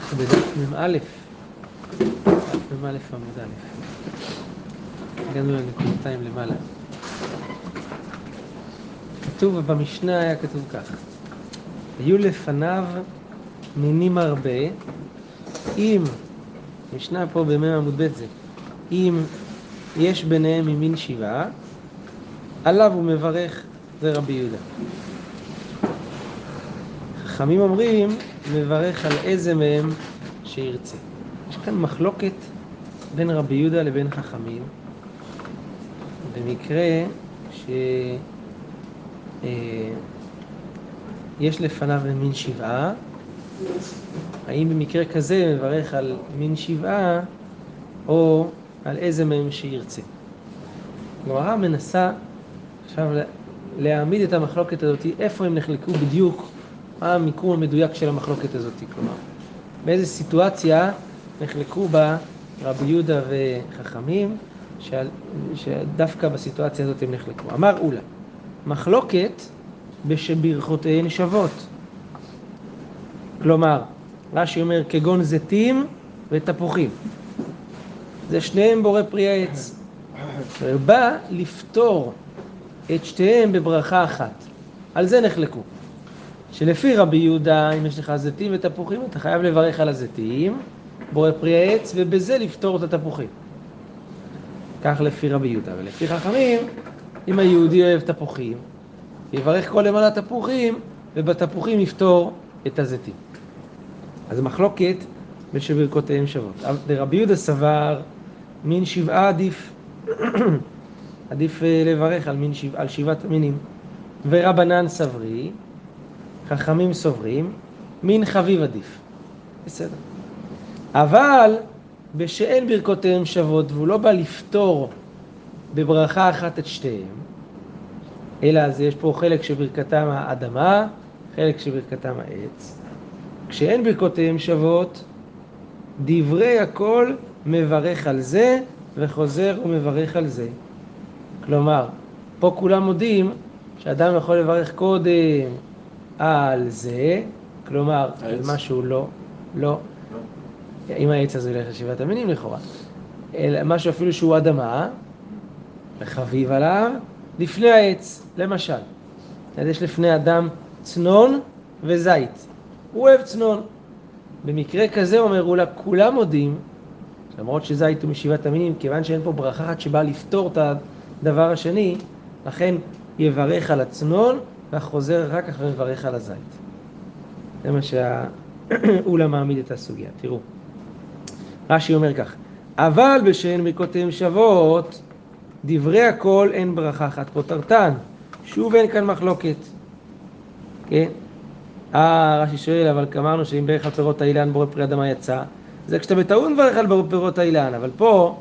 אנחנו בדף מ"א עמוד א', הגענו לנקודתיים למעלה. כתוב במשנה, היה כתוב כך: היו לפניו מינים הרבה, אם, משנה פה במ"ם עמוד ב' זה, אם יש ביניהם ממין שבעה, עליו הוא מברך. זה רבי יהודה. חכמים אומרים, מברך על איזה מהם שירצה. יש כאן מחלוקת בין רבי יהודה לבין חכמים, במקרה שיש לפניו מין שבעה, האם במקרה כזה מברך על מין שבעה או על איזה מהם שירצה. נורא מנסה עכשיו להעמיד את המחלוקת הזאת, איפה הם נחלקו בדיוק, מה המיקום המדויק של המחלוקת הזאת, כלומר באיזה סיטואציה נחלקו בה רבי יהודה וחכמים, שדווקא בסיטואציה הזאת הם נחלקו. אמר אולה, מחלוקת בשברכותיהן שוות, כלומר רש"י אומר כגון זיתים ותפוחים, זה שניהם בורא פרי העץ, ובא לפתור את שתיהם בברכה אחת. על זה נחלקו, שלפי רבי יהודה, אם יש לך זיתים ותפוחים, אתה חייב לברך על הזיתים, בורא פרי העץ, ובזה לפתור את התפוחים. כך לפי רבי יהודה. ולפי חכמים, אם היהודי אוהב תפוחים, יברך כל למעלה תפוחים, ובתפוחים יפתור את הזיתים. אז מחלוקת בשברכותיהם שוות. רבי יהודה סבר, מין שבעה עדיף, עדיף לברך על, על שבעת מינים. ורבנן סברי, חכמים סוברים, מין חביב עדיף. בסדר. אבל בשאין ברכותיהם שוות, והוא לא בא לפתור בברכה אחת את שתיהם, אלא אז יש פה חלק שברכתם האדמה, חלק שברכתם העץ. כשאין ברכותיהם שוות, דברי הכל מברך על זה, וחוזר ומברך על זה. כלומר, פה כולם מודים שאדם יכול לברך קודם על זה, כלומר, על משהו לא. אם העץ הזה הולך לשבעת המינים לכאורה, אלא משהו אפילו שהוא אדמה, לחביב עליו, לפני העץ, למשל. יש לפני אדם צנון וזית. הוא אוהב צנון. במקרה כזה אומר אולה, כולם מודים, למרות שזית הוא משבעת המינים, כיוון שאין פה ברכה אחת שבאה לפתור את הדבר השני, לכן יברך על הצנון, והחוזר רק אחרי מברך על הזית. זה מה שאולה מעמיד את הסוגיה. תראו, רש"י אומר כך, אבל בשאין ברכותיהם שוות, דברי הכל אין ברכה אחת כותרתן. שוב אין כאן מחלוקת. כן? רש"י שואל, אבל אמרנו שאם ברך על פירות האילן בורא פרי אדמה יצא, זה כשאתה בטעון מברך על פירות האילן, אבל פה,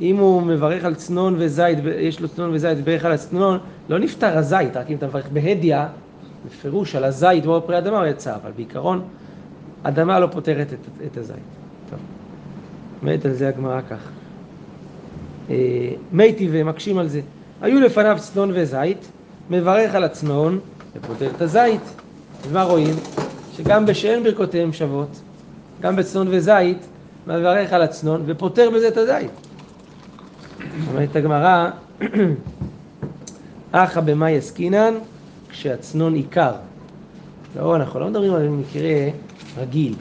אם הוא מברך על צנון וזית, יש לו צנון וזית, ברך על הצנון, לא נפטר הזית, רק אם אתה מברך בהדיה, בפירוש על הזית, בורא פרי אדמה הוא יצא, אבל בעיקרון, אדמה לא פותרת את הזית. טוב. מת על זה הגמרא כך. מיתי ומקשים על זה. היו לפניו צנון וזית, מברך על הצנון, ופותר את הזית. ומה רואים? שגם בשאין ברכותיהם שוות, גם בצנון וזית, מברך על הצנון, ופותר בזה את הזית. אומרת הגמרא, אחא במאי עסקינן, כשהצנון עיקר. לא, אנחנו לא מדברים על מקרה רגיל,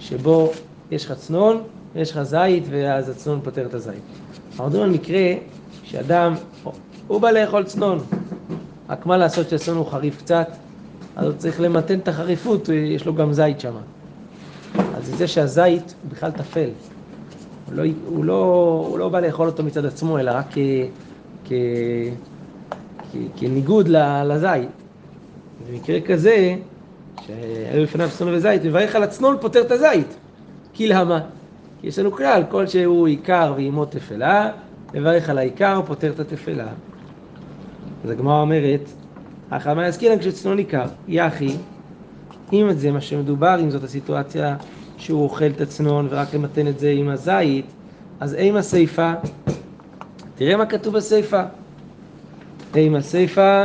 שבו יש לך צנון, יש לך זית, ואז הצנון פותר את הזית. אנחנו מדברים על מקרה שאדם, הוא בא לאכול צנון, רק מה לעשות שהצנון הוא חריף קצת, אז הוא צריך למתן את החריפות, יש לו גם זית שם. אז זה שהזית בכלל תפל. הוא לא בא לאכול אותו מצד עצמו, אלא רק כניגוד לזית. במקרה כזה, שהיו לפניו צנון וזית, מברך על הצנון פותר את הזית. כי למה? כי יש לנו כלל, כל שהוא עיקר ועימו תפלה, מברך על העיקר פותר את התפלה. אז הגמרא אומרת, אחא במאי עסקינן כשצנון עיקר, יחי, אם את זה מה שמדובר, אם זאת הסיטואציה, שהוא אוכל את הצנון ורק למתן את זה עם הזית, אז אימא סייפה, תראה מה כתוב בסייפה. אימא סייפה,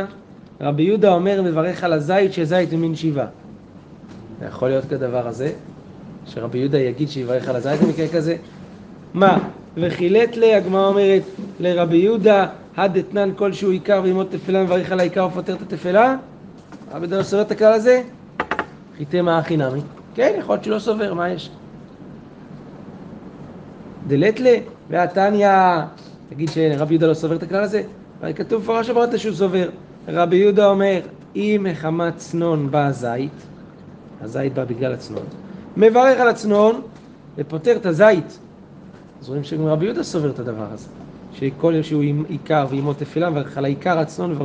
רבי יהודה אומר מברך על הזית שזית הוא מין שבעה. זה יכול להיות כדבר הזה, שרבי יהודה יגיד שיברך על הזית במקרה כזה? מה? וחילת לי, הגמרא אומרת לרבי יהודה, הדתנן כלשהו עיקר ועימות תפלה מברך על העיקר ופותר את התפלה? רבי יהודה לא סובר את הכלל הזה? חיטה מה הכי נמי? כן, יכול להיות שלא סובר, מה יש? דלת לי, והתניה, תגיד שרבי יהודה לא סובר את הכלל הזה? אבל כתוב פרש אמרת שהוא סובר. רבי יהודה אומר, אם מחמת צנון בא הזית, הזית בא בגלל הצנון, מברך על הצנון ופותר את הזית. אז רואים שגם רבי יהודה סובר את הדבר הזה, שכל יום שהוא עיקר ועימו תפילה, מברך על העיקר הצנון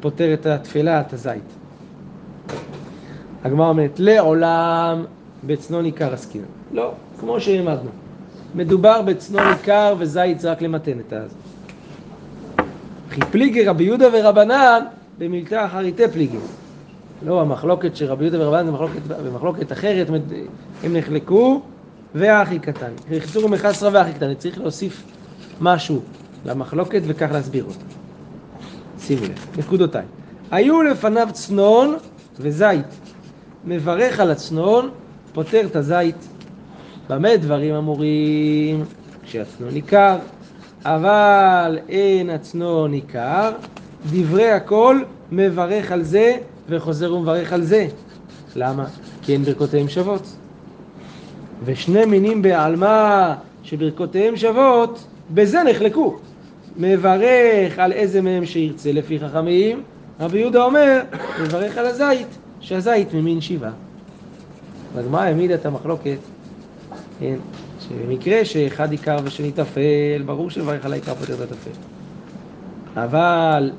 ופותר את התפילה, את הזית. הגמרא אומרת, לעולם בצנון עיקר עסקינן. לא, כמו שהעמדנו. מדובר בצנון עיקר וזית זה רק למתן את הזה. חיפליגי רבי יהודה ורבנן במילתא אחריתי פליגי. לא, המחלוקת שרבי יהודה ורבנן זה במחלוקת אחרת, הם נחלקו, והאחי קטן. חיסור ומחסרה והאחי קטן. אני צריך להוסיף משהו למחלוקת וכך להסביר אותה. שימו לב, נקודותיים. היו לפניו צנון וזית. מברך על הצנון, פותר את הזית. במה דברים אמורים? כשהצנון עיקר. אבל אין הצנון עיקר, דברי הכל מברך על זה וחוזר ומברך על זה. למה? כי אין ברכותיהם שוות. ושני מינים בעלמה שברכותיהם שוות, בזה נחלקו. מברך על איזה מהם שירצה לפי חכמים, רבי יהודה אומר, מברך על הזית, שהזית ממין שיבה. והגמרא העמידה את המחלוקת. כן. שבמקרה שאחד עיקר ושני תפל, ברור שברך על העיקר פותר את התפל. אבל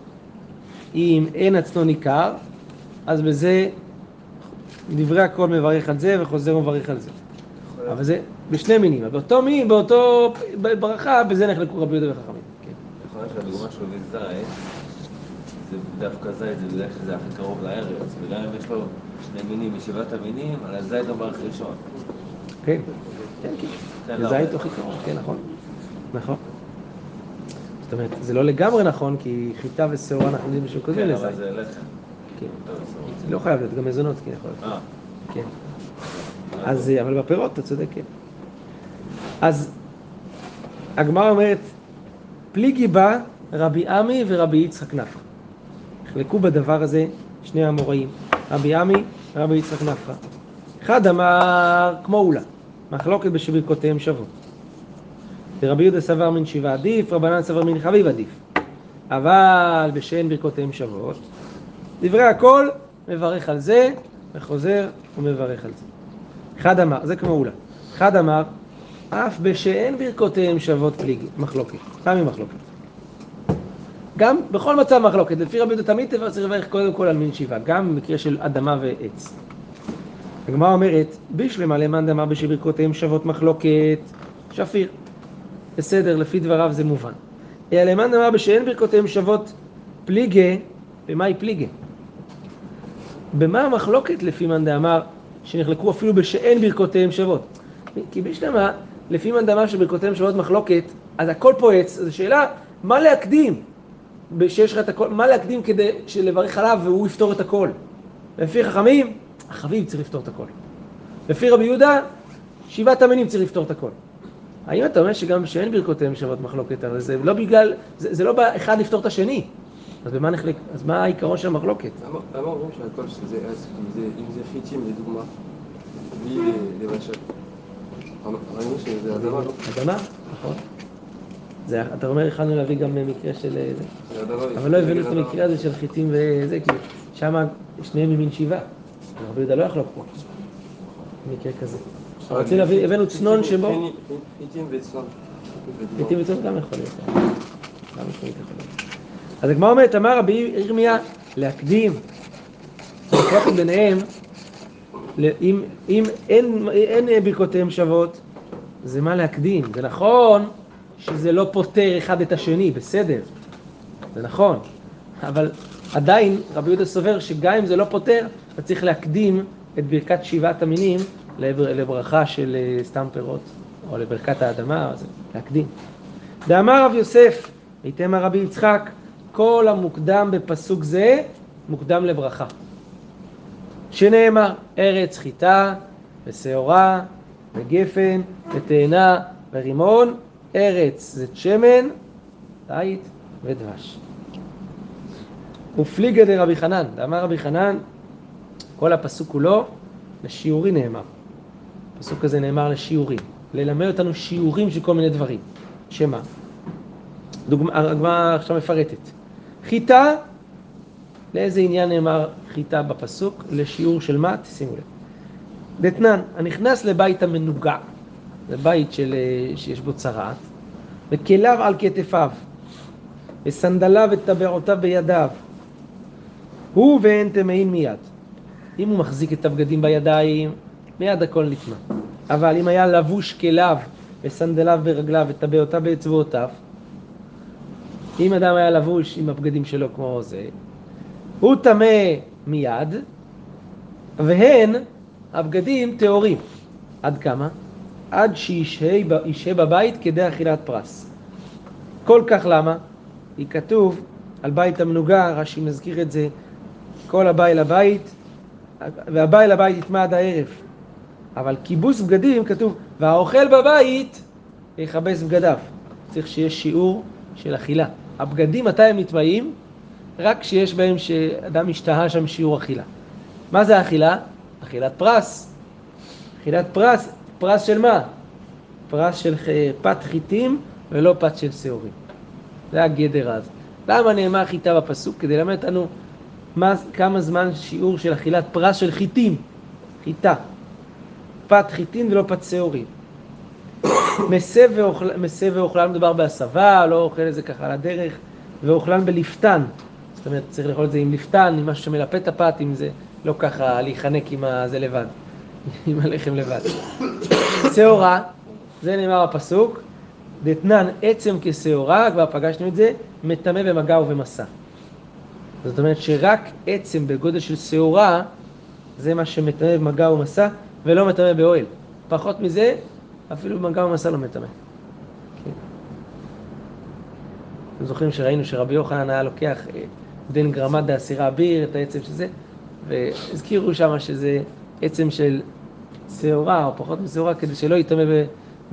אם אין הצנון עיקר, אז בזה דברי הכל מברך על זה וחוזר ומברך על זה. אבל זה בשני מינים, באותו מין, באותו ברכה, בזה נחלקו רבי יהודה וחכמים. יכול להיות שהדוגמה שלו זה זית, זה דווקא זית, זה בגלל שזה הכי קרוב לארץ, וגם אם יש לו שני מינים, משבעת המינים, על הזית נברך ראשון. כן. כן, זה זית הכי קרוב, כן, נכון? נכון. זאת אומרת, זה לא לגמרי נכון, כי חיטה ושעורה אנחנו יודעים משהו קודם לזית. כן, אבל זה לחם. כן. זה לא חייב להיות, גם מזונות, כן, יכול להיות. כן. אז, אבל בפירות, אתה צודק, כן. אז, הגמרא אומרת, פליגי בא רבי עמי ורבי יצחק נפחא. החלקו בדבר הזה שני האמוראים, רבי עמי ורבי יצחק נפחא. אחד אמר, כמו אולה. מחלוקת בשברכותיהם שוות. ורבי יהודה סבר מן שיבה עדיף, רבנן סבר מן חביב עדיף. אבל בשאין ברכותיהם שוות, דברי הכל מברך על זה, וחוזר ומברך על זה. אחד אמר, זה כמו אולה. אחד אמר, אף בשאין ברכותיהם שוות פליגי, מחלוקת. פעמי מחלוקת. גם בכל מצב מחלוקת, לפי רבי יהודה תמיד תברך קודם כל על מן שיבה, גם במקרה של אדמה ועץ. הגמרא אומרת, בישלמה למאן דאמר בשברכותיהם שוות מחלוקת שפיר. בסדר, לפי דבריו זה מובן. למאן דאמר בשאין ברכותיהם שוות פליגה, במאי פליגה? במה המחלוקת לפי מאן דאמר שנחלקו אפילו בשאין ברכותיהם שוות? כי בישלמה, לפי מאן דאמר שברכותיהם שוות מחלוקת, אז הכל פועץ, אז השאלה, מה להקדים? שיש לך את הכל, מה להקדים כדי שלברך עליו והוא יפתור את הכל? לפי חכמים, החביב צריך לפתור את הכל. לפי רבי יהודה, שבעת המינים צריך לפתור את הכל. האם אתה אומר שגם שאין ברכותיהם שוות מחלוקת, אבל זה לא בגלל, זה לא בא אחד לפתור את השני. אז במה נחלק, אז מה העיקרון של המחלוקת? למה אומרים שהכל שזה, אם זה חיטים, זה דוגמה, בלי למשל. ראינו שזה אדמה, לא? אדמה, נכון. אתה אומר, יכלנו להביא גם מקרה של זה. אבל לא הבאנו את המקרה הזה של חיטים וזה, כי שם שניהם ממין שיבה. רבי יהודה לא יחלוק פה, במקרה כזה. רוצים להביא, הבאנו צנון שבו... חיטים וצנון. חיטים וצנון גם יכול להיות. גם יכול להיות. אז הגמרא אומרת, אמר רבי ירמיה, להקדים. מחלוקת ביניהם, אם אין ברכותיהם שוות, זה מה להקדים. זה נכון שזה לא פותר אחד את השני, בסדר. זה נכון. אבל עדיין רבי יהודה סובר שגם אם זה לא פותר, אתה צריך להקדים את ברכת שבעת המינים לברכה של סתם פירות, או לברכת האדמה, אז להקדים. דאמר רב יוסף, איתמה רבי יצחק, כל המוקדם בפסוק זה מוקדם לברכה. שנאמר, ארץ חיטה ושעורה וגפן, ותאנה, ורימון, ארץ זה שמן, תית ודבש. ופליגה דרבי חנן, דאמר רבי חנן, כל הפסוק כולו לשיעורי נאמר. הפסוק הזה נאמר לשיעורים, ללמד אותנו שיעורים של כל מיני דברים. שמה? דוגמה עכשיו מפרטת. חיטה, לאיזה עניין נאמר חיטה בפסוק? לשיעור של מה? תשימו לב. דתנן, הנכנס לבית המנוגע, לבית שיש בו צרעת, וכליו על כתפיו, וסנדליו וטבעותיו בידיו, הוא ואין תמאין מיד. אם הוא מחזיק את הבגדים בידיים, מיד הכל נטמא. אבל אם היה לבוש כליו, וסנדליו ברגליו וטבעותיו באצבעותיו, אם אדם היה לבוש עם הבגדים שלו כמו זה, הוא טמא מיד, והן הבגדים טהורים. עד כמה? עד שישהה בבית כדי אכילת פרס. כל כך למה? היא כתוב על בית המנוגע, רש"י מזכיר את זה, כל הבא אל הבית, והבא אל הבית יטמא עד הערב. אבל כיבוס בגדים כתוב, והאוכל בבית יכבס בגדיו. צריך שיש שיעור של אכילה. הבגדים מתי הם נטמאים? רק שיש בהם שאדם השתהה שם שיעור אכילה. מה זה אכילה? אכילת פרס. אכילת פרס, פרס של מה? פרס של פת חיטים ולא פת של שעורים. זה הגדר הזה. למה נאמר חיטה בפסוק? כדי ללמד אותנו כמה זמן שיעור של אכילת פרס של חיטים. חיטה. פת חיטים ולא פת שעורים. מסב ואוכלן מדובר בהסבה, לא אוכל את זה ככה על הדרך, ואוכלן בלפתן. זאת אומרת, צריך לאכול את זה עם לפתן, עם משהו שמלפה את הפת, אם זה לא ככה להיחנק עם זה לבד, עם הלחם לבד. שעורה, זה נאמר הפסוק, דתנן עצם כשעורה, כבר פגשנו את זה, מטמא במגע ובמסע. זאת אומרת שרק עצם בגודל של שעורה, זה מה שמטמא במגע ובמסע, ולא מטמא באוהל. פחות מזה, אפילו במגע ובמסע לא מטמא. כן. אתם זוכרים שראינו שרבי יוחנן היה לוקח דין גרמת דעשירה ביר, את העצם של זה, והזכירו שמה שזה עצם של שעורה או פחות משעורה כדי שלא יטמא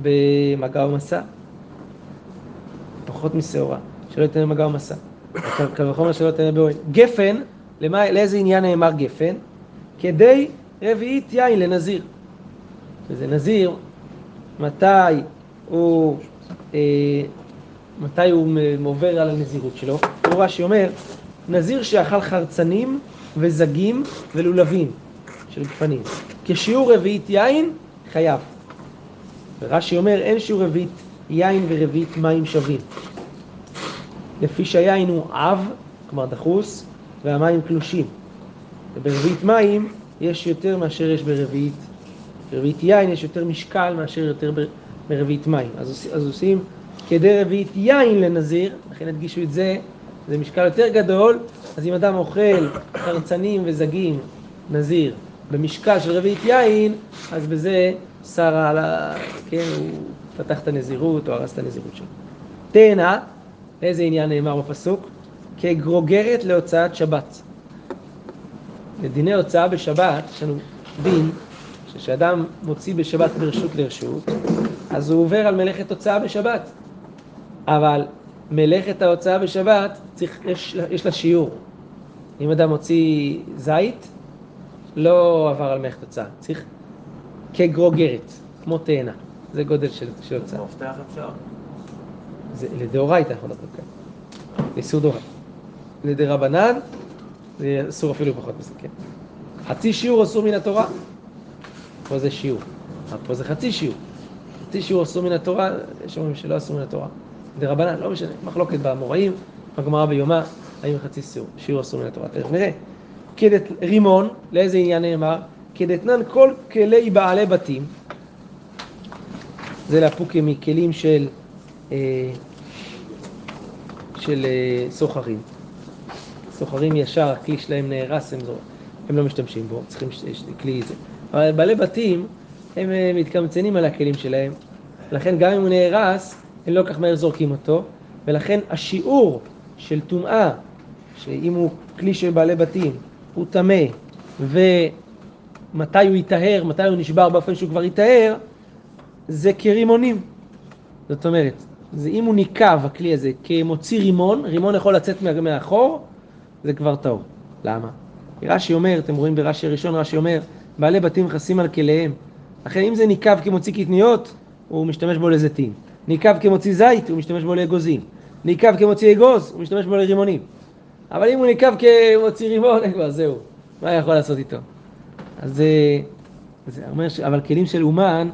במגע ומסע. פחות משעורה, שלא יטמא במגע ומסע. כבחומר שלא יטמא באוהל. גפן, לאיזה עניין נאמר גפן? כדי רביעית יין לנזיר. שזה נזיר, מתי הוא עובר על הנזירות שלו? הוא רש"י אומר, נזיר שאכל חרצנים, וזגים ולולבים של גפנים. כשיעור רביעית יין, חייב. ורש"י אומר, אין שיעור רביעית יין ורביעית מים שווים. לפי שהיין הוא עב, כלומר דחוס, והמים קלושים. וברביעית מים יש יותר מאשר יש ברביעית. ברביעית יין יש יותר משקל מאשר יותר ברביעית מים. אז עושים כדי רביעית יין לנזיר, לכן הדגישו את זה, זה משקל יותר גדול, אז אם אדם אוכל חרצנים וזגים, נזיר, במשקל של רביעית יין, אז בזה שרה עלה, כן, הוא פתח את הנזירות או הרס את הנזירות שלו. תאנה, איזה עניין נאמר בפסוק? כגרוגרת להוצאת שבת. לדיני הוצאה בשבת, יש לנו דין, שכשאדם מוציא בשבת ברשות לרשות, אז הוא עובר על מלאכת הוצאה בשבת. אבל מלאכת ההוצאה בשבת, יש לה שיעור. אם אדם מוציא זית, לא עבר על מלאכת הוצאה. צריך כגרוגרת, כמו תאנה. זה גודל של הוצאה. מפתח אפשר? זה לדאורייתא אנחנו נדבר כאן. איסור דאורייתא. לדרבנן, זה אסור אפילו פחות מזה, כן. חצי שיעור אסור מן התורה. פה זה שיעור. פה זה חצי שיעור. חצי שיעור אסור מן התורה, יש אומרים שלא אסור מן התורה. דרבנן, לא משנה, מחלוקת באמוראים, בגמרא ביומא, האם חצי שיעור אסור מן התורה, תכף נראה. כדת רימון, לאיזה עניין נאמר? כדתנן כל כלי בעלי בתים, זה לפוק מכלים של סוחרים. סוחרים ישר, הכלי שלהם נהרס, הם לא משתמשים בו, צריכים כלי זה. אבל בעלי בתים, הם מתקמצנים על הכלים שלהם, לכן גם אם הוא נהרס, הם לא כך מהר זורקים אותו, ולכן השיעור של טומאה, שאם הוא כלי של בעלי בתים, הוא טמא, ומתי הוא יטהר, מתי הוא נשבר באופן שהוא כבר יטהר, זה כרימונים. זאת אומרת, זה אם הוא ניקב הכלי הזה כמוציא רימון, רימון יכול לצאת מאחור, זה כבר טוב. למה? רש"י אומר, אתם רואים ברש"י הראשון, רש"י אומר, בעלי בתים חסים על כליהם. לכן אם זה ניקב כמוציא קטניות, הוא משתמש בו לזיתים. ניקב כמוציא זית, הוא משתמש בו לאגוזים. ניקב כמוציא אגוז, הוא משתמש בו לרימונים. אבל אם הוא ניקב כמוציא רימון, כבר זהו. מה הוא יכול לעשות איתו? אז זה אומר, אבל כלים של אומן,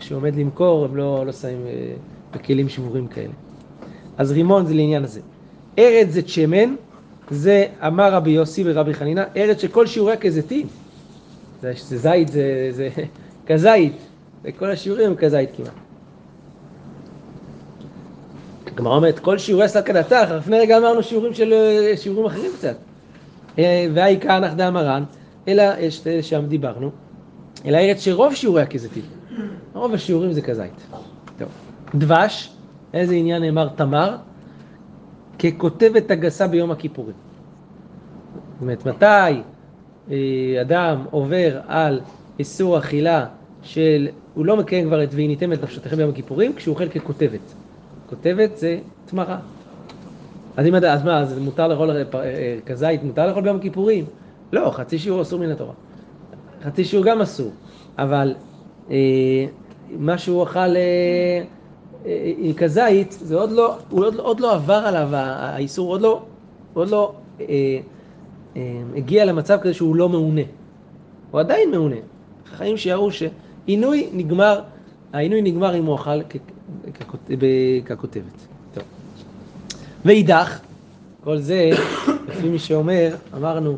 שעומד למכור, הם לא שמים בכלים שבורים כאלה. אז רימון זה לעניין הזה. ארץ זה שמן, זה אמר רבי יוסי ורבי חנינה, ארץ שכל שיעוריה כזיתים. זה זית, זה כזית. וכל השיעורים הם כזית כמעט. הגמרא אומרת, כל שיעורי סלקנתך, לפני רגע אמרנו שיעורים אחרים קצת. והעיקר נחדה המרן, אלא שם דיברנו, אלא ארץ שרוב שיעוריה כזיתים. רוב השיעורים זה כזית. טוב. דבש, איזה עניין אמר תמר, ככותבת הגסה ביום הכיפורים. זאת אומרת, מתי אדם עובר על איסור אכילה של, הוא לא מקיים כבר את "והייתם את נפשותיכם ביום הכיפורים", כשהוא אוכל ככותבת. כותבת זה תמרה. אז מה, אז מותר לאכול כזית, מותר לאכול ביום הכיפורים? לא, חצי שיעור אסור מן התורה. חצי שיעור גם אסור. אבל מה שהוא אכל כזית, זה עוד לא עבר עליו, האיסור עוד לא הגיע למצב כזה שהוא לא מעונה. הוא עדיין מעונה. חיים שיערו שעינוי נגמר, העינוי נגמר אם הוא אכל ככותבת. טוב. ואידך, כל זה, לפי מי שאומר, אמרנו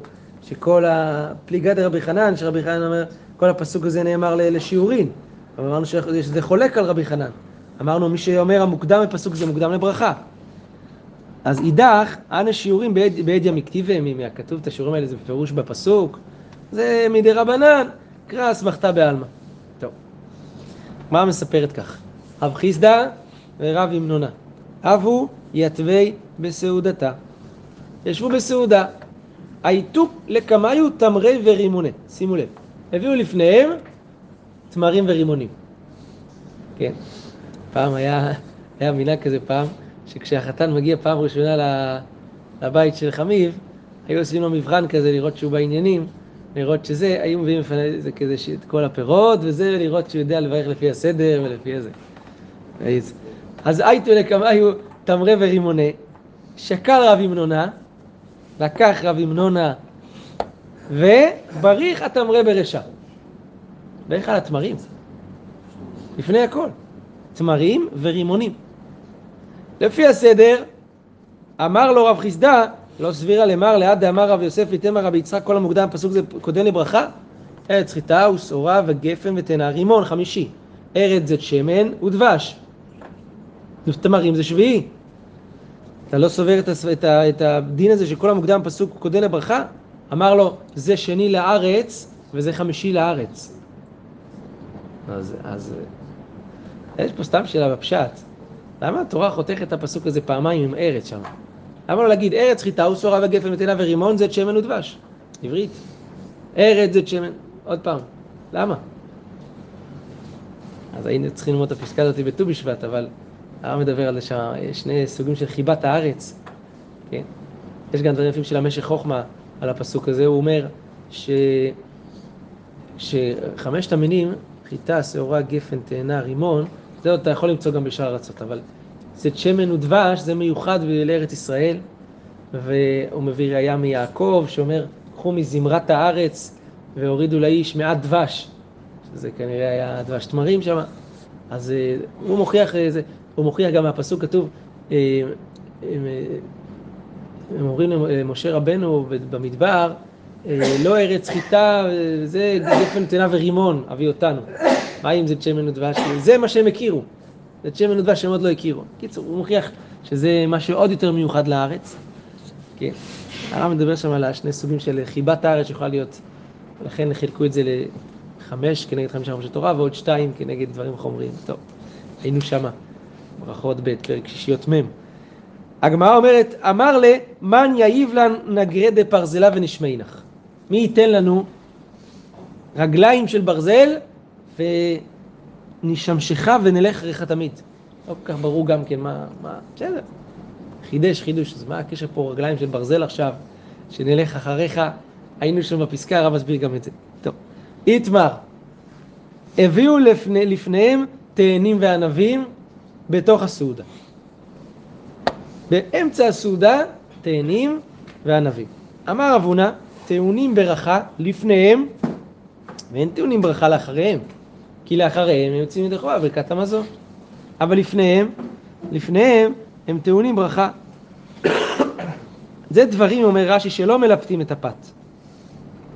שכל הפליגה דרבי חנן, שרבי חנן אומר, כל הפסוק הזה נאמר לשיעורין. אבל אמרנו שזה חולק על רבי חנן. אמרנו מי שאומר המוקדם בפסוק זה מוקדם לברכה. אז אידך, אנא שיעורים בעד ימי כתיבה, מהכתוב את השיעורים האלה זה בפירוש בפסוק, זה מדי רבנן, קרא אסמכתא בעלמא. טוב, מה מספרת כך? רב חיסדא ורב ימנונה. אבו יתווי בסעודתה. ישבו בסעודה. הייתו לקמיו תמרי ורימוני. שימו לב, הביאו לפניהם תמרים ורימונים. כן, פעם היה מנהג כזה פעם, שכשהחתן מגיע פעם ראשונה לבית של חמיב, היו עושים לו מבחן כזה לראות שהוא בעניינים, לראות שזה, היו מביאים לפני זה כזה את כל הפירות וזה, לראות שהוא יודע לברך לפי הסדר ולפי הזה. אז הייתו לקמיו תמרי ורימוני, שקל רב ימנונה, לקח רב ימנונה, ובריך התמרי ברשע. בריך על התמרים, לפני הכל, תמרים ורימונים. לפי הסדר, אמר לו רב חיסדא, לא סבירה למר, ליד אמר רב יוסף ויתמר רבי יצחק, כל המוקדם פסוק זה קודם לברכה, ארץ חיטה ושעורה וגפן ותנה, רימון חמישי, ארץ זה שמן ודבש, תמרים זה שביעי. אתה לא סובר את הדין הזה שכל המוקדם פסוק קודם לברכה? אמר לו, זה שני לארץ וזה חמישי לארץ. אז יש פה סתם שאלה בפשט. למה התורה חותכת את הפסוק הזה פעמיים עם ארץ שם? למה לא להגיד, ארץ חיטה ושעורה וגפן ותנה ורימון זית שמן ודבש? עברית. ארץ זית שמן. עוד פעם. למה? אז היינו צריכים ללמוד את הפסקה הזאת בט"ו בשבט, אבל הרב מדבר על זה שני סוגים של חיבת הארץ. כן? יש גם דברים יפים של המשך חוכמה על הפסוק הזה. הוא אומר שחמשת המינים, חיטה, שעורה, גפן, תאנה, רימון, זה אתה יכול למצוא גם בשאר ארצות, אבל זית שמן ודבש זה מיוחד לארץ ישראל, והוא מביא ראיה מיעקב שאומר, קחו מזמרת הארץ והורידו לאיש מעט דבש, שזה כנראה היה דבש תמרים שם. אז הוא מוכיח, גם מהפסוק כתוב, הם אומרים למשה רבנו במדבר, לא ארץ חיטה, זה גפן תאנה ורימון, אביא אותנו. מה אם זה שמן ודבש? זה מה שהם הכירו. זה שמן ודבש שהם עוד לא הכירו. קיצור, הוא מוכיח שזה משהו עוד יותר מיוחד לארץ. כן. הרב מדבר שם על שני סוגים של חיבת הארץ שיכולה להיות, לכן חילקו את זה ל5 כנגד 5 חומשי תורה, ועוד 2 כנגד דברים חומריים. טוב, היינו שמה. ברכות ב' פרק שישיות מ'. הגמרא אומרת, אמר לה, מן יאיב לן נגרי דפרזלה ונשמעינך. מי ייתן לנו רגליים של ברזל נשמשך ונלך ריחתמית. לא כל כך ברור גם כן מה, בסדר. חידוש, אז מה הקשר פה רגליים של ברזל עכשיו, שנלך אחריך, היינו שם בפסקה, הרב מסביר גם את זה. טוב, איתמר, הביאו לפניהם תאנים וענבים בתוך הסעודה. באמצע הסעודה, תאנים וענבים. אמר אבונה, תאונים ברכה לפניהם, ואין תאונים ברכה לאחריהם, כי לאחריהם הם יוצאים ידי חובה ברכת המזון. אבל לפניהם הם טעונים ברכה. זה דברים, אומר רש"י, שלא מלפטים את הפת.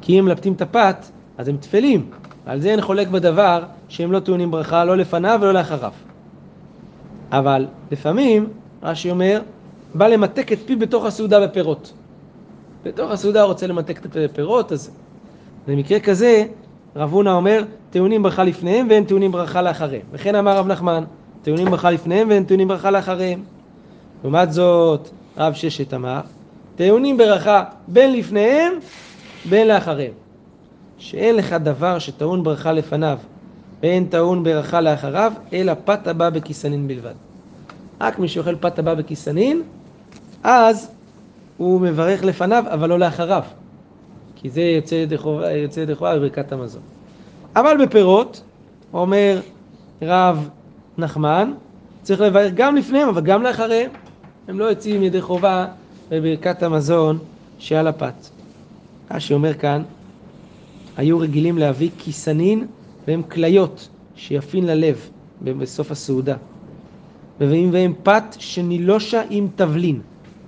כי אם מלפטים את הפת, אז הם תפלים. על זה אין חולק בדבר שהם לא טעונים ברכה, לא לפניו ולא לאחריו. אבל לפעמים, רש"י אומר, בא למתק את פי בתוך הסעודה בפירות. בתוך הסעודה רוצה למתק את הפירות, אז במקרה כזה, רב הונא אומר, טעונים ברכה לפניהם ואין טעונים ברכה לאחריהם. וכן אמר רב נחמן, טעונים ברכה לפניהם ואין טעונים ברכה לאחריהם. לעומת זאת, רב ששת אמר, טעונים ברכה בין לפניהם, בין לאחריהם. שאין לך דבר שטעון ברכה לפניו, ואין טעון ברכה לאחריו, אלא פת הבא בכיסנין בלבד. רק מי שאוכל פת הבא בכיסנין, אז הוא מברך לפניו, אבל לא לאחריו. כי זה יוצא דחובה ברכת המזון. אבל בפירות, אומר רב נחמן, צריך לברך גם לפניהם, אבל גם לאחריהם. הם לא יוצאים ידי חובה בברכת המזון שעל הפת. רש"י אומר כאן, היו רגילים להביא כיסנין והם כליות שיפין ללב בסוף הסעודה. מביאים והם פת שנילושה עם תבלין.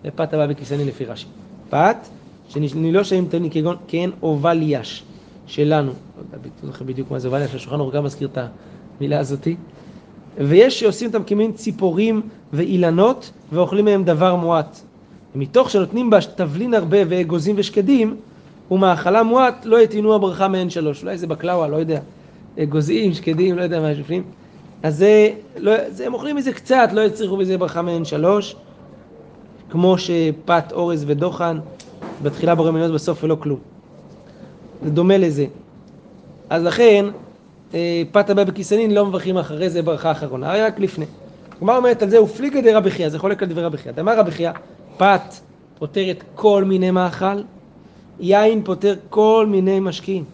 זה פת הבא בכיסנין לפי רש"י. פת שנילושה עם תבלין כגון כן אובל יש שלנו. לא זוכר בדיוק מה זה אובל יש, השולחן ערוך גם מזכיר את המילה הזאתי. ויש שעושים אותם כמין ציפורים ואילנות ואוכלים מהם דבר מועט. ומתוך שנותנים בה תבלין הרבה ואגוזים ושקדים, ומאכלה מועט לא יתינו הברכה מהן שלוש. אולי זה בקלאווה, לא יודע. אגוזים, שקדים, לא יודע מה שופנים. אז הם אוכלים מזה קצת, לא יצריכו בזה ברכה מהן שלוש. כמו שפת אורז ודוחן, בתחילה ברמניות בסוף ולא כלום. זה דומה לזה. אז לכן, פת הבא בכיסנין לא מברכים אחרי זה ברכה אחרונה, הרי רק לפני. כלומר אומרת על זה, הוא פליגה די רבי חיה, זה חולק על דבר רבי חיה. אמר רבי חיה, פת פותרת כל מיני מאכל, יין פותר כל מיני משקיעים.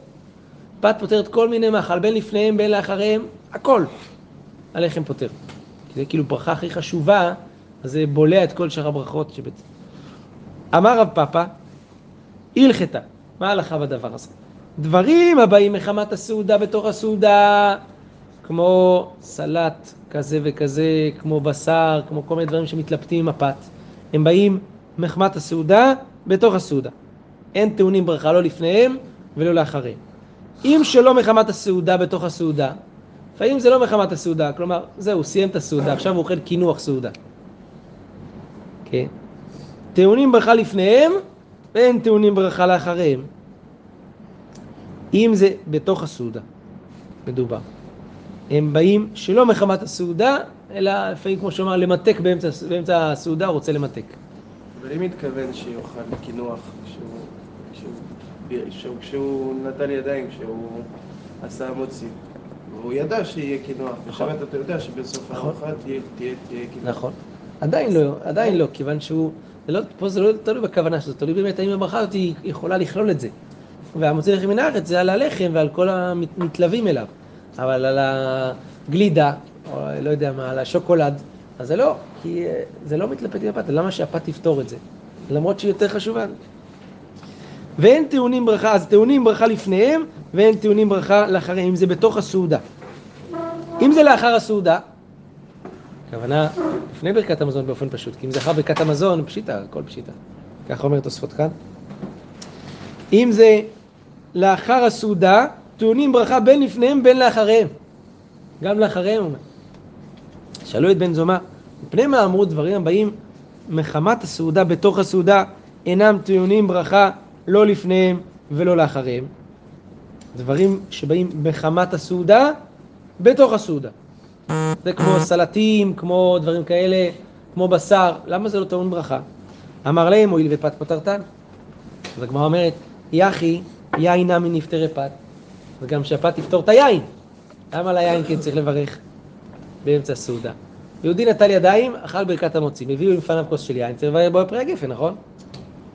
פת פותרת כל מיני מאכל, בין לפניהם, בין לאחריהם, הכל. הלחם פותר. כי זה כאילו ברכה הכי חשובה, אז זה בולע את כל שאר הברכות שבית. אמר רב פאפה, הלכתה, מה ההלכה בדבר הזה? דברים הבאים מחמת הסעודה בתוך הסעודה, כמו סלט כזה וכזה, כמו בשר, כמו כל מיני דברים שמתלבטים עם הפת. הם באים מחמת הסעודה בתוך הסעודה. אין טעונים ברכה לא לפניהם ולא לאחריהם. אם שלא מחמת הסעודה בתוך הסעודה, לפעמים זה לא מחמת הסעודה, כלומר זהו, סיים את הסעודה, עכשיו הוא אוכל כינוח סעודה. כן. טעונים ברכה לפניהם ואין טעונים ברכה לאחריהם. אם זה בתוך הסעודה, מדובר. הם באים שלא מחמת הסעודה, אלא לפעמים כמו שאומר, למתק באמצע הסעודה, הוא רוצה למתק. אבל אם מתכוון שיוכל כינוח, כשהוא נתן ידיים, כשהוא עשה מוציא, והוא ידע שיהיה כינוח, נכון. ושם אתה יודע שבסוף הארוחה תהיה כינוח. נכון. עדיין לא, כיוון שהוא, פה זה לא תלוי בכוונה שלו, תלוי באמת האם הברכה הזאת היא יכולה לכלול את זה. והמוציא לחם מן הארץ זה על הלחם ועל כל המתלווים אליו. אבל על הגלידה, או לא יודע מה, על השוקולד, אז זה לא, כי זה לא מתלפת עם הפת, למה שהפת תפתור את זה? למרות שהיא יותר חשובה. ואין טעונים ברכה, אז טעונים ברכה לפניהם, ואין טעונים ברכה לאחריהם, אם זה בתוך הסעודה. אם זה לאחר הסעודה, הכוונה לפני ברכת המזון באופן פשוט, כי אם זה אחר ברכת המזון, פשיטה, הכל פשיטה. כך אומר תוספות כאן. אם זה לאחר הסעודה, טעונים ברכה בין לפניהם בין לאחריהם. גם לאחריהם אומר. שאלו את בן זומא, מפני מה אמרו דברים הבאים, מחמת הסעודה בתוך הסעודה, אינם טעונים ברכה לא לפניהם ולא לאחריהם. דברים שבאים מחמת הסעודה, בתוך הסעודה. זה כמו סלטים, כמו דברים כאלה, כמו בשר. למה זה לא טעון ברכה? אמר להם, הואיל ופת פותרתן. אז הגמרא אומרת, יחי, יין נמי נפטרי פת. וגם שהפת תפתור את היין. למה על היין כן צריך לברך באמצע סעודה? יהודי נטל ידיים, אכל ברכת המוציא, הביאו עם פניו כוס של יין, צריך לברך בו בפרי הגפן, נכון?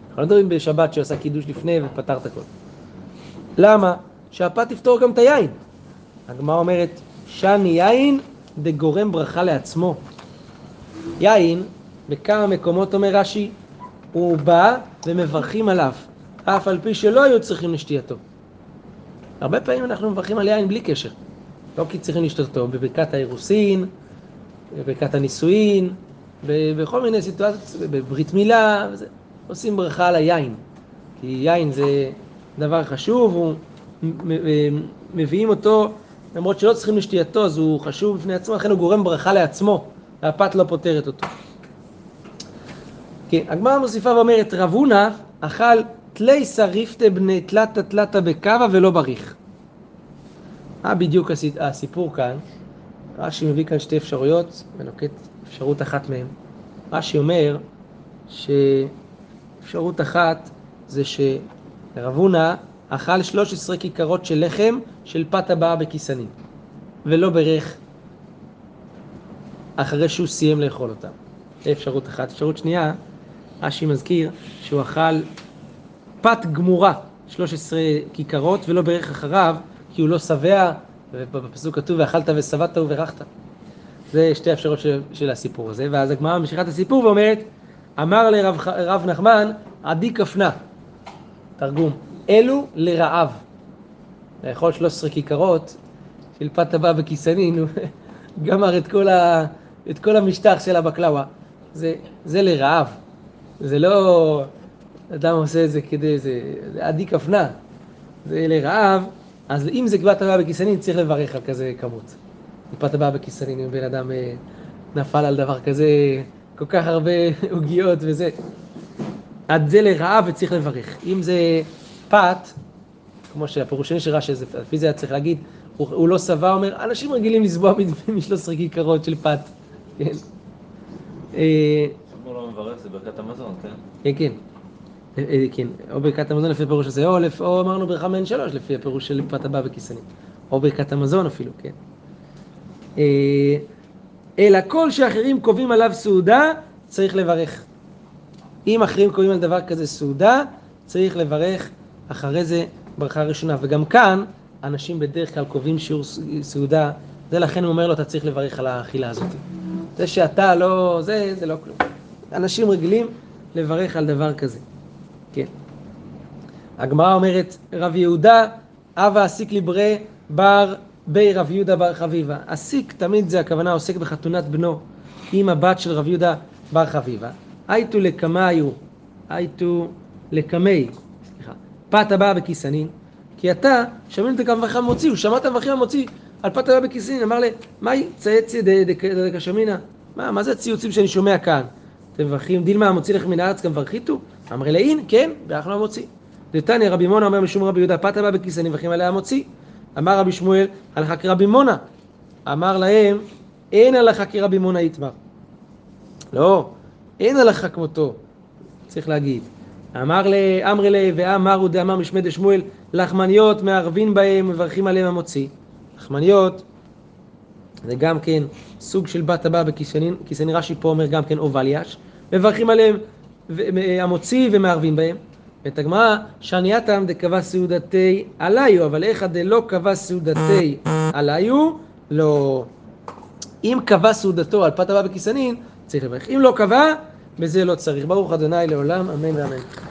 אנחנו לא מדברים בשבת שעשה קידוש לפני ופתר את הכל. למה? שהפה תפתור גם את היין. הגמרא אומרת, שני יין דגורם ברכה לעצמו. יין, בכמה מקומות אומר רש"י, הוא בא ומברכים עליו, אף על פי שלא היו צריכים לשתייתו. הרבה פעמים אנחנו מברכים על יין בלי קשר. לא כי צריכים לשתותו, בברכת האירוסין, בברכת הנישואין, בכל מיני סיטואציות, בברית מילה, וזה. עושים ברכה על היין. כי יין זה דבר חשוב, הוא מביאים אותו, למרות שלא צריכים לשתייתו, אז הוא חשוב בפני עצמו, לכן הוא גורם ברכה לעצמו, והפת לא פותרת אותו. כן, הגמרא מוסיפה ואומרת, רב הונא אכל תלי שריפת בני תלתה תלתה בקווה ולא בריך. מה בדיוק הסיפור כאן? רש"י מביא כאן שתי אפשרויות, ונוקט אפשרות אחת מהן. רש"י אומר שאפשרות אחת זה שרב הונא אכל 13 כיכרות של לחם של פת הבאה בכיסנים, ולא ברך אחרי שהוא סיים לאכול אותם. זה אפשרות אחת. אפשרות שנייה, רש"י מזכיר שהוא אכל פת גמורה, 13 כיכרות, ולא ברך אחריו, כי הוא לא שבע, ובפסוק כתוב, ואכלת ושבעת וברכת. זה שתי אפשרות של הסיפור הזה, ואז הגמרא ממשיכה את הסיפור ואומרת, אמר לרב נחמן, עדי כפנה, תרגום, אלו לרעב. לאכול 13 כיכרות, של פת הבאה בכיסנין, הוא גמר את כל המשטח של הבקלאווה. זה לרעב, זה לא... אדם עושה את זה כדי, זה עדי כפנה, זה לרעב, אז אם זה פת הבאה בכיסנין, צריך לברך על כזה כמות. פת הבאה בכיסנין, אם בן אדם נפל על דבר כזה, כל כך הרבה עוגיות וזה. אז זה לרעב וצריך לברך. אם זה פת, כמו שהפירוש של רש"י, לפי זה היה צריך להגיד, הוא לא שבע, אומר, אנשים רגילים לסבוע מ-13 כיכרות של פת. כן. הוא לא מברך, זה ברכת המזון, כן? כן, כן. כן, או ברכת המזון לפי הפירוש הזה, או אמרנו ברכה מעין שלוש לפי הפירוש של פת הבאה בכיסנים, או ברכת המזון אפילו, כן. אלא כל שאחרים קובעים עליו סעודה, צריך לברך. אם אחרים קובעים על דבר כזה סעודה, צריך לברך אחרי זה ברכה ראשונה. וגם כאן, אנשים בדרך כלל קובעים שיעור סעודה, זה לכן הוא אומר לו, אתה צריך לברך על האכילה הזאת. זה שאתה לא, זה לא כלום. אנשים רגילים לברך על דבר כזה. כן. הגמרא אומרת, רב יהודה, אבא עסיק לברי בר בי רב יהודה בר חביבה. עסיק, תמיד זה הכוונה, עוסק בחתונת בנו עם הבת של רב יהודה בר חביבה. הייתו לקמיו, הייתו לקמי, סליחה, פת הבאה בכיסנין, כי אתה, שמעים את המברכים המוציא, הוא שמע את המברכים המוציא על פת הבאה בכיסנין, אמר לה, מהי צייצי דקשמינה? מה זה הציוצים שאני שומע כאן? אתם מברכים, דילמה המוציא לך מן הארץ גם מברחיתו? אמרי להין, כן, ואנחנו המוציא. דתניא רבי מונה אומר משום רבי יהודה, פת הבאה בכיסנין מברכים עליה המוציא. אמר רבי שמואל, הלכה כרבי מונה. אמר להם, אין הלכה כרבי מונה יתמר. לא, אין הלכה כמותו, צריך להגיד. אמר לה, אמרי לה, ואמרו דאמר משמי דשמואל, לחמניות מערבין בהם, מברכים עליהם המוציא. לחמניות, זה גם כן סוג של בת הבאה בכיסנין, כיסנין רש"י פה אומר גם כן אובל יש, מברכים עליהם המוציא ומערבין בהם. ואת הגמרא, שענייתם דקבע סעודתי עליו, אבל איך דלא קבע סעודתי עליו, לא. אם קבע סעודתו על פת הבאה בכיסנין, צריך לברך. אם לא קבע, בזה לא צריך. ברוך ה' לעולם, אמן ואמן.